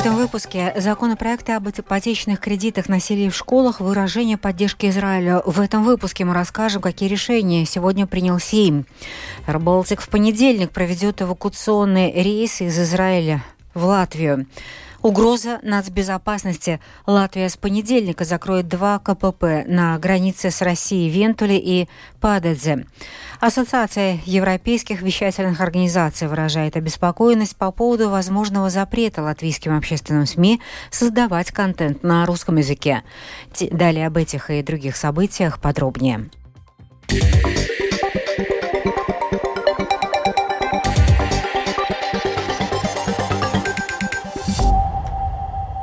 этом выпуске. Законопроекты об ипотечных кредитах, насилии в школах, выражение поддержки Израилю. В этом выпуске мы расскажем, какие решения сегодня принял Сейм. airBaltic в понедельник проведет эвакуационные рейсы из Израиля в Латвию. Угроза нацбезопасности. Латвия с понедельника закроет 2 КПП на границе с Россией Вентули и Пададзе. Ассоциация европейских вещательных организаций выражает обеспокоенность по поводу возможного запрета латвийским общественным СМИ создавать контент на русском языке. Далее об этих и других событиях подробнее.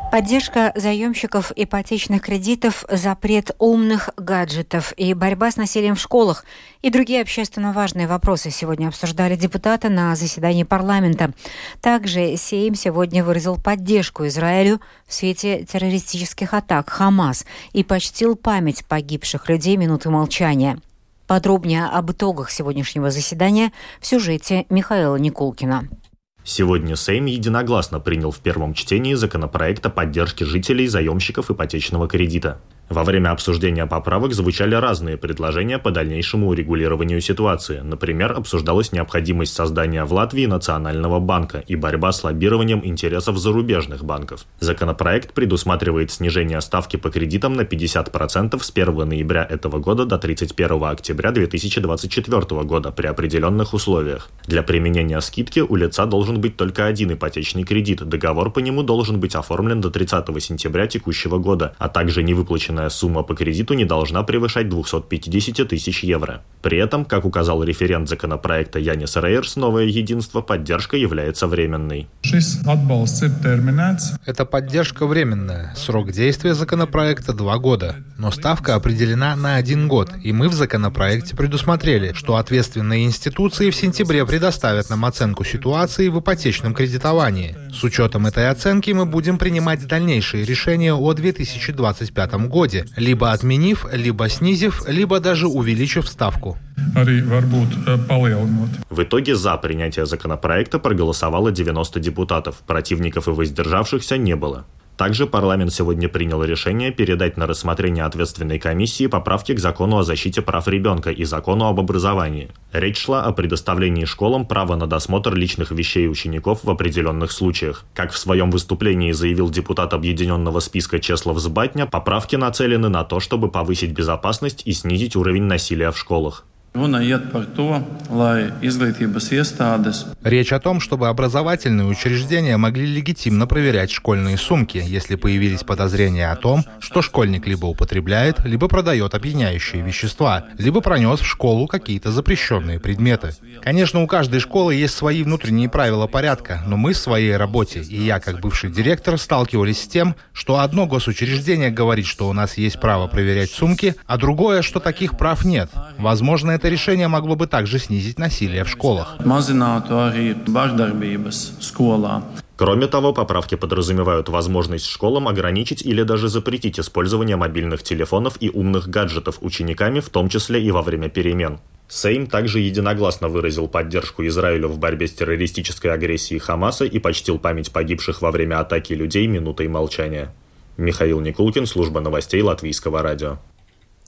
Поддержка заемщиков ипотечных кредитов, запрет умных гаджетов и борьба с насилием в школах и другие общественно важные вопросы сегодня обсуждали депутаты на заседании парламента. Также Сейм сегодня выразил поддержку Израилю в свете террористических атак «Хамас» и почтил память погибших людей минуты молчания. Подробнее об итогах сегодняшнего заседания в сюжете Михаила Никулкина. Сегодня Сейм единогласно принял в первом чтении законопроект о поддержке жителей заемщиков ипотечного кредита. Во время обсуждения поправок звучали разные предложения по дальнейшему урегулированию ситуации. Например, обсуждалась необходимость создания в Латвии национального банка и борьба с лоббированием интересов зарубежных банков. Законопроект предусматривает снижение ставки по кредитам на 50% с 1 ноября этого года до 31 октября 2024 года при определенных условиях. Для применения скидки у лица должен быть только один ипотечный кредит. Договор по нему должен быть оформлен до 30 сентября текущего года, а также не выплачен сумма по кредиту не должна превышать 250 тысяч евро. При этом, как указал референт законопроекта Янис Рейерс, новое единство, поддержка является временной. Это поддержка временная. Срок действия законопроекта 2 года. Но ставка определена на 1 год. И мы в законопроекте предусмотрели, что ответственные институции в сентябре предоставят нам оценку ситуации в ипотечном кредитовании. С учетом этой оценки мы будем принимать дальнейшие решения о 2025 году. Либо отменив, либо снизив, либо даже увеличив ставку. В итоге за принятие законопроекта проголосовало 90 депутатов. Противников и воздержавшихся не было. Также парламент сегодня принял решение передать на рассмотрение ответственной комиссии поправки к закону о защите прав ребенка и закону об образовании. Речь шла о предоставлении школам права на досмотр личных вещей учеников в определенных случаях. Как в своем выступлении заявил депутат объединенного списка Чеслов Збатня, поправки нацелены на то, чтобы повысить безопасность и снизить уровень насилия в школах. Речь о том, чтобы образовательные учреждения могли легитимно проверять школьные сумки, если появились подозрения о том, что школьник либо употребляет, либо продает опьяняющие вещества, либо пронес в школу какие-то запрещенные предметы. Конечно, у каждой школы есть свои внутренние правила порядка, но мы в своей работе, и я, как бывший директор, сталкивались с тем, что одно госучреждение говорит, что у нас есть право проверять сумки, а другое, что таких прав нет. Возможно, это решение могло бы также снизить насилие в школах. Кроме того, поправки подразумевают возможность школам ограничить или даже запретить использование мобильных телефонов и умных гаджетов учениками, в том числе и во время перемен. Сейм также единогласно выразил поддержку Израилю в борьбе с террористической агрессией Хамаса и почтил память погибших во время атаки людей минутой молчания. Михаил Никулкин, служба новостей Латвийского радио.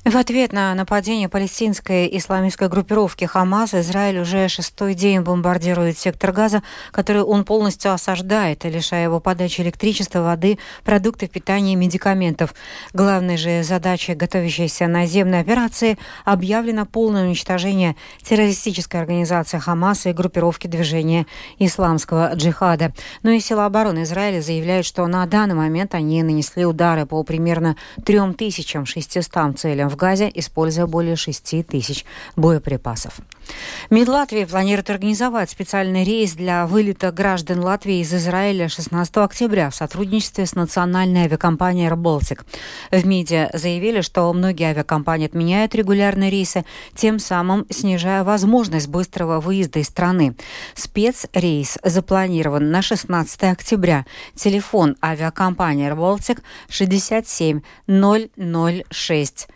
В ответ на нападение палестинской исламистской группировки «Хамас» Израиль уже 6-й день бомбардирует сектор Газа, который он полностью осаждает, лишая его подачи электричества, воды, продуктов питания и медикаментов. Главной же задачей готовящейся наземной операции объявлено полное уничтожение террористической организации «Хамас» и группировки движения исламского джихада. Но и силы обороны Израиля заявляют, что на данный момент они нанесли удары по примерно 3600 целям в Газе, используя более 6000 боеприпасов. МИД Латвии планирует организовать специальный рейс для вылета граждан Латвии из Израиля 16 октября в сотрудничестве с национальной авиакомпанией airBaltic. В МИДе заявили, что многие авиакомпании отменяют регулярные рейсы, тем самым снижая возможность быстрого выезда из страны. Спецрейс запланирован на 16 октября. Телефон авиакомпании airBaltic 67 006.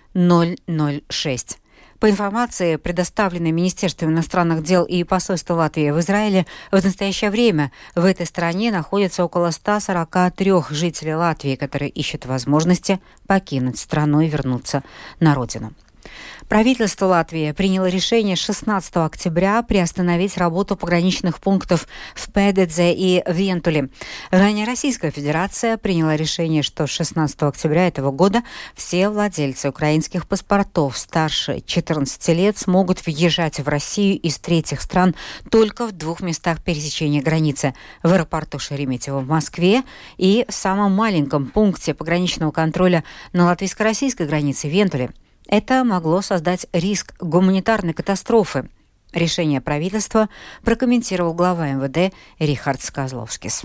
По информации, предоставленной Министерством иностранных дел и посольством Латвии в Израиле, в настоящее время в этой стране находится около 143 жителей Латвии, которые ищут возможности покинуть страну и вернуться на родину. Правительство Латвии приняло решение 16 октября приостановить работу пограничных пунктов в Педедзе и Вентуле. Ранее Российская Федерация приняла решение, что 16 октября этого года все владельцы украинских паспортов старше 14 лет смогут въезжать в Россию из третьих стран только в двух местах пересечения границы – в аэропорту Шереметьево в Москве и в самом маленьком пункте пограничного контроля на латвийско-российской границе – Вентуле. Это могло создать риск гуманитарной катастрофы. Решение правительства прокомментировал глава МВД Рихард Козловскис.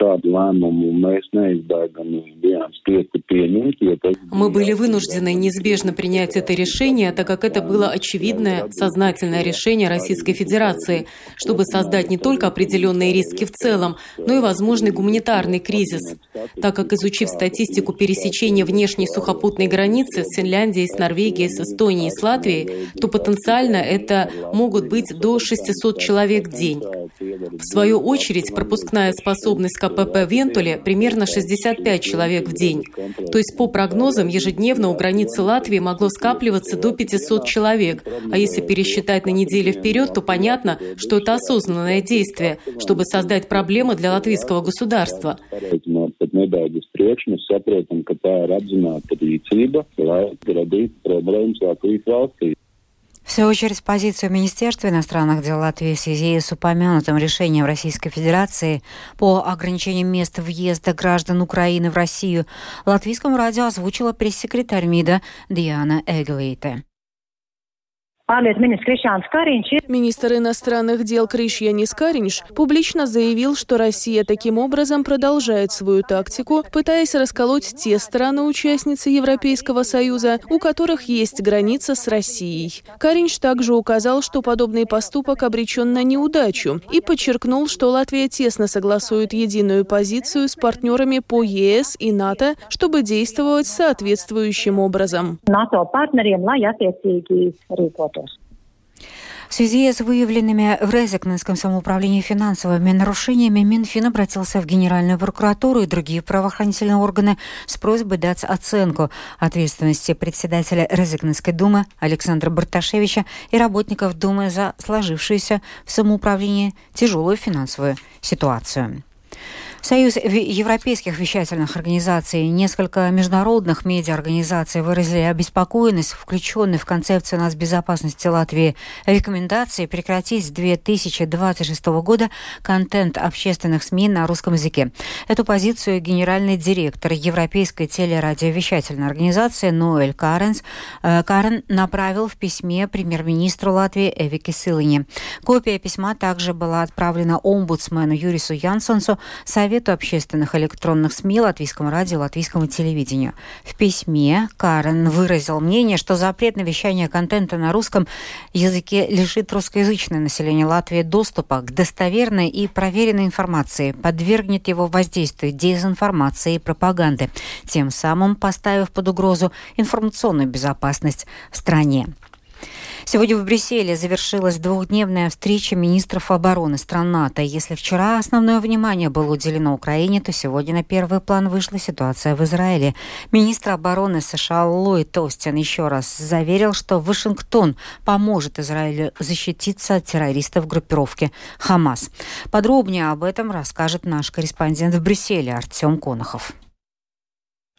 Мы были вынуждены неизбежно принять это решение, так как это было очевидное, сознательное решение Российской Федерации, чтобы создать не только определенные риски в целом, но и возможный гуманитарный кризис. Так как, изучив статистику пересечения внешней сухопутной границы с Финляндией, с Норвегией, с Эстонией, с Латвией, то потенциально это могут быть до 600 человек в день. В свою очередь, пропускная способность КПП Вентуле примерно 65 человек в день. То есть, по прогнозам, ежедневно у границы Латвии могло скапливаться до 500 человек. А если пересчитать на неделю вперед, то понятно, что это осознанное действие, чтобы создать проблемы для латвийского государства. В свою очередь, позицию Министерства иностранных дел Латвии в связи с упомянутым решением Российской Федерации по ограничению мест въезда граждан Украины в Россию латвийскому радио озвучила пресс-секретарь МИДа Диана Эглейте. Министр иностранных дел Кришьянис Каринш публично заявил, что Россия таким образом продолжает свою тактику, пытаясь расколоть те страны-участницы Европейского Союза, у которых есть граница с Россией. Каринш также указал, что подобный поступок обречен на неудачу, и подчеркнул, что Латвия тесно согласует единую позицию с партнерами по ЕС и НАТО, чтобы действовать соответствующим образом. В связи с выявленными в Резикманском самоуправлении финансовыми нарушениями Минфин обратился в Генеральную прокуратуру и другие правоохранительные органы с просьбой дать оценку ответственности председателя Резикманской думы Александра Барташевича и работников думы за сложившуюся в самоуправлении тяжелую финансовую ситуацию. Союз европейских вещательных организаций и несколько международных медиаорганизаций выразили обеспокоенность, включенной в концепцию нацбезопасности Латвии рекомендации прекратить с 2026 года контент общественных СМИ на русском языке. Эту позицию генеральный директор Европейской телерадиовещательной организации Ноэль Карен направил в письме премьер-министру Латвии Эвике Силине. Копия письма также была отправлена омбудсмену Юрису Янсонсу, Совету общественных электронных СМИ, Латвийскому радио, Латвийскому телевидению. В письме Карен выразил мнение, что запрет на вещание контента на русском языке лишит русскоязычное население Латвии доступа к достоверной и проверенной информации, подвергнет его воздействию дезинформации и пропаганды, тем самым поставив под угрозу информационную безопасность в стране. Сегодня в Брюсселе завершилась двухдневная встреча министров обороны стран НАТО. Если вчера основное внимание было уделено Украине, то сегодня на первый план вышла ситуация в Израиле. Министр обороны США Ллойд Тостин еще раз заверил, что Вашингтон поможет Израилю защититься от террористов группировки «Хамас». Подробнее об этом расскажет наш корреспондент в Брюсселе Артем Конохов.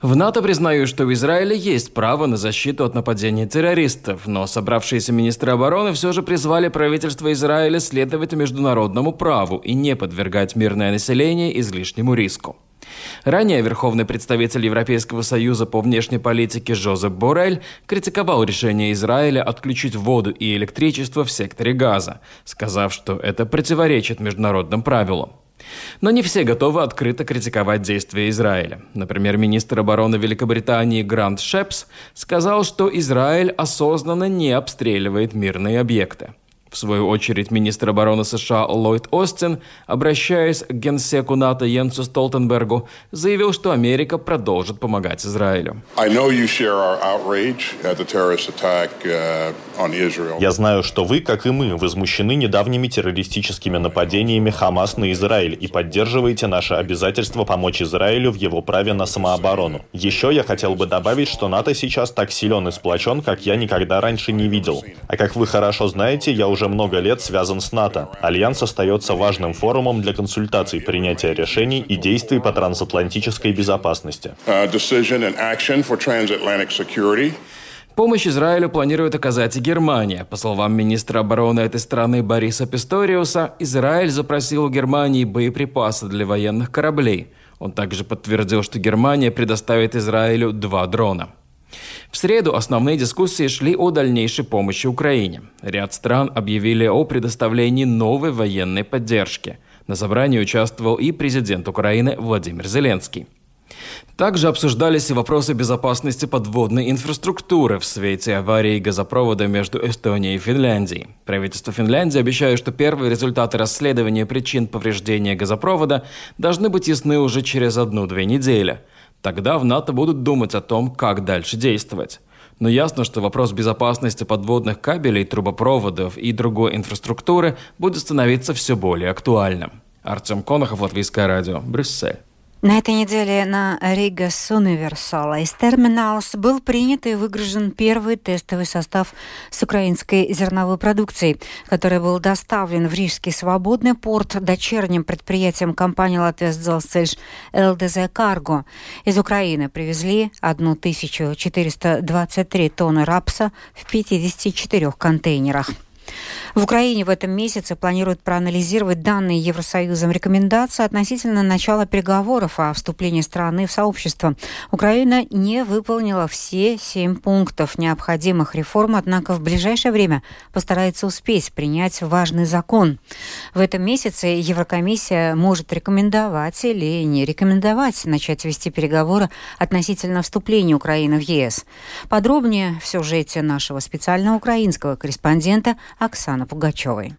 В НАТО признают, что у Израиля есть право на защиту от нападения террористов, но собравшиеся министры обороны все же призвали правительство Израиля следовать международному праву и не подвергать мирное население излишнему риску. Ранее верховный представитель Европейского Союза по внешней политике Жозеп Боррель критиковал решение Израиля отключить воду и электричество в секторе Газа, сказав, что это противоречит международным правилам. Но не все готовы открыто критиковать действия Израиля. Например, министр обороны Великобритании Грант Шепс сказал, что Израиль осознанно не обстреливает мирные объекты. В свою очередь, министр обороны США Ллойд Тостин, обращаясь к генсеку НАТО Йенсу Столтенбергу, заявил, что Америка продолжит помогать Израилю. Я знаю, что вы, как и мы, возмущены недавними террористическими нападениями Хамас на Израиль и поддерживаете наше обязательство помочь Израилю в его праве на самооборону. Еще я хотел бы добавить, что НАТО сейчас так силен и сплочен, как я никогда раньше не видел. А как вы хорошо знаете, я уже много лет связан с НАТО. Альянс остается важным форумом для консультаций, принятия решений и действий по трансатлантической безопасности. Помощь Израилю планирует оказать и Германия. По словам министра обороны этой страны Бориса Писториуса, Израиль запросил у Германии боеприпасы для военных кораблей. Он также подтвердил, что Германия предоставит Израилю 2 дрона. В среду основные дискуссии шли о дальнейшей помощи Украине. Ряд стран объявили о предоставлении новой военной поддержки. На собрании участвовал и президент Украины Владимир Зеленский. Также обсуждались и вопросы безопасности подводной инфраструктуры в свете аварии газопровода между Эстонией и Финляндией. Правительство Финляндии обещает, что первые результаты расследования причин повреждения газопровода должны быть ясны уже через 1-2 недели. Тогда в НАТО будут думать о том, как дальше действовать. Но ясно, что вопрос безопасности подводных кабелей, трубопроводов и другой инфраструктуры будет становиться все более актуальным. Артем Конохов, Латвийское радио, Брюссель. На этой неделе на Ригас Универсала из Терминалс был принят и выгружен первый тестовый состав с украинской зерновой продукцией, который был доставлен в Рижский свободный порт дочерним предприятием компании «Латвес Дzelzceļš» ЛДЗ «Карго». Из Украины привезли 1423 тонны рапса в 54 контейнерах. В Украине в этом месяце планируют проанализировать данные Евросоюзом рекомендации относительно начала переговоров о вступлении страны в сообщество. Украина не выполнила все 7 пунктов необходимых реформ, однако в ближайшее время постарается успеть принять важный закон. В этом месяце Еврокомиссия может рекомендовать или не рекомендовать начать вести переговоры относительно вступления Украины в ЕС. Подробнее в сюжете нашего специального украинского корреспондента Оксаны Пугачёвой.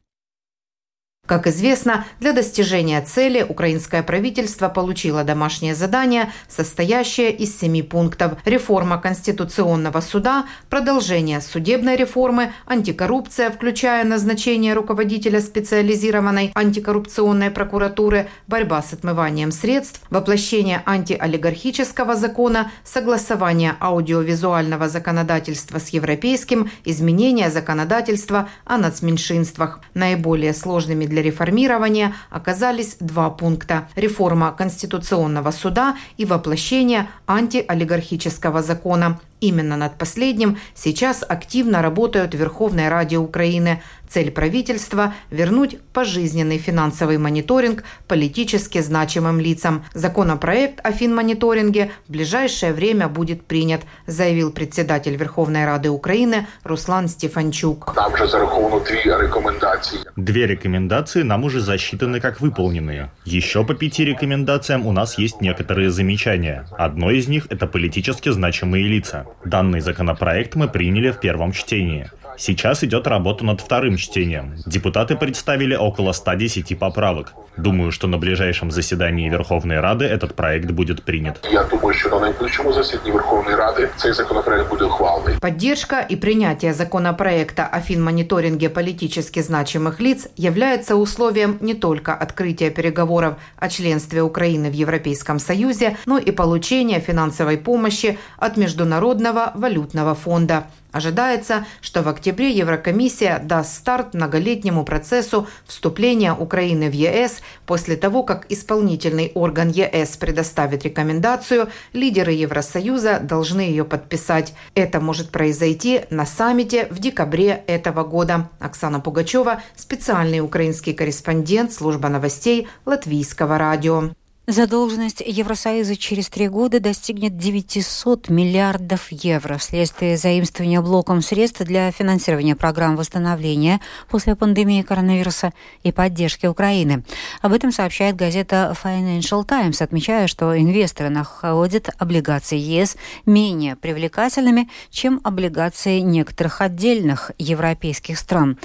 Как известно, для достижения цели украинское правительство получило домашнее задание, состоящее из 7 пунктов: реформа Конституционного суда, продолжение судебной реформы, антикоррупция, включая назначение руководителя специализированной антикоррупционной прокуратуры, борьба с отмыванием средств, воплощение антиолигархического закона, согласование аудиовизуального законодательства с европейским, изменение законодательства о нацменьшинствах. Наиболее сложными для реформирования оказались 2 пункта: реформа Конституционного суда и воплощение антиолигархического закона. Именно над последним сейчас активно работают в Верховной Раде Украины. Цель правительства – вернуть пожизненный финансовый мониторинг политически значимым лицам. Законопроект о финмониторинге в ближайшее время будет принят, заявил председатель Верховной Рады Украины Руслан Стефанчук. Там же зараховано 3 рекомендации. 2 рекомендации нам уже засчитаны как выполненные. Еще по 5 рекомендациям у нас есть некоторые замечания. Одно из них – это политически значимые лица. Данный законопроект мы приняли в первом чтении. Сейчас идет работа над вторым чтением. Депутаты представили около 110 поправок. Думаю, что на ближайшем заседании Верховной Рады этот проект будет принят. Я думаю, что на найближчому засіданні Верховної Ради цей законопроект буде ухвалений. Поддержка и принятие законопроекта о финмониторинге политически значимых лиц является условием не только открытия переговоров о членстве Украины в Европейском Союзе, но и получения финансовой помощи от Международного валютного фонда. Ожидается, что в октябре Еврокомиссия даст старт многолетнему процессу вступления Украины в ЕС после того, как исполнительный орган ЕС предоставит рекомендацию, лидеры Евросоюза должны ее подписать. Это может произойти на саммите в декабре этого года. Оксана Пугачева, специальный украинский корреспондент, служба новостей Латвийского радио. Задолженность Евросоюза через 3 года достигнет 900 миллиардов евро вследствие заимствования блоком средств для финансирования программ восстановления после пандемии коронавируса и поддержки Украины. Об этом сообщает газета Financial Times, отмечая, что инвесторы находят облигации ЕС менее привлекательными, чем облигации некоторых отдельных европейских стран.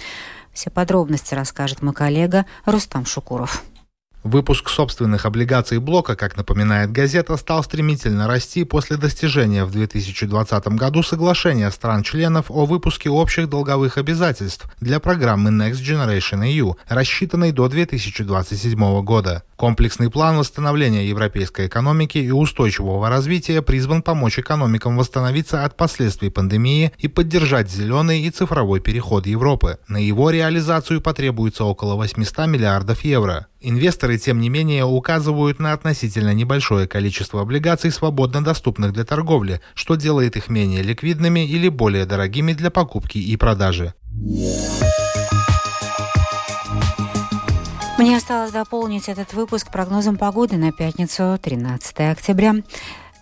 Все подробности расскажет мой коллега Рустам Шукуров. Выпуск собственных облигаций блока, как напоминает газета, стал стремительно расти после достижения в 2020 году соглашения стран-членов о выпуске общих долговых обязательств для программы Next Generation EU, рассчитанной до 2027 года. Комплексный план восстановления европейской экономики и устойчивого развития призван помочь экономикам восстановиться от последствий пандемии и поддержать зеленый и цифровой переход Европы. На его реализацию потребуется около 800 миллиардов евро. Инвесторы, тем не менее, указывают на относительно небольшое количество облигаций, свободно доступных для торговли, что делает их менее ликвидными или более дорогими для покупки и продажи. Мне осталось дополнить этот выпуск прогнозом погоды на пятницу, 13 октября.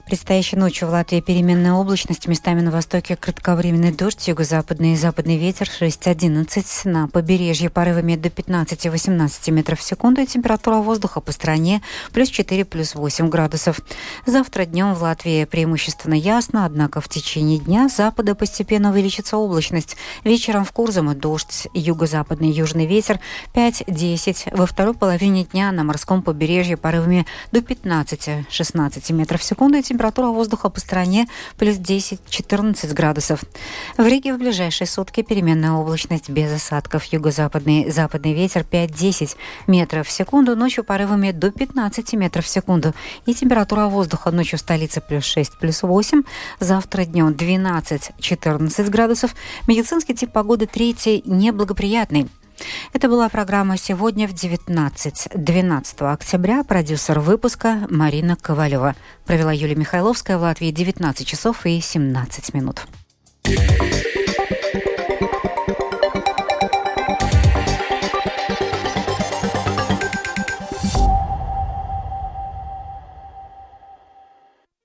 Предстоящей ночью в Латвии переменная облачность, местами на востоке кратковременный дождь, юго-западный и западный ветер 6-11, на побережье порывами до 15-18 метров в секунду, и температура воздуха по стране плюс 4, плюс 8 градусов. Завтра днем в Латвии преимущественно ясно, однако в течение дня с запада постепенно увеличится облачность. Вечером в Курзаме дождь, юго-западный южный ветер 5-10, во второй половине дня на морском побережье порывами до 15-16 метров в секунду, и температура воздуха по стране плюс 10-14 градусов. В Риге в ближайшие сутки переменная облачность без осадков. Юго-западный западный ветер 5-10 метров в секунду. Ночью порывами до 15 метров в секунду. И температура воздуха ночью в столице плюс 6, плюс 8. Завтра днем 12-14 градусов. Медицинский тип погоды 3 неблагоприятный. Это была программа «Сегодня» в 19, 12 октября. Продюсер выпуска Марина Ковалева. Провела Юлия Михайловская. В Латвии 19 часов и 17 минут.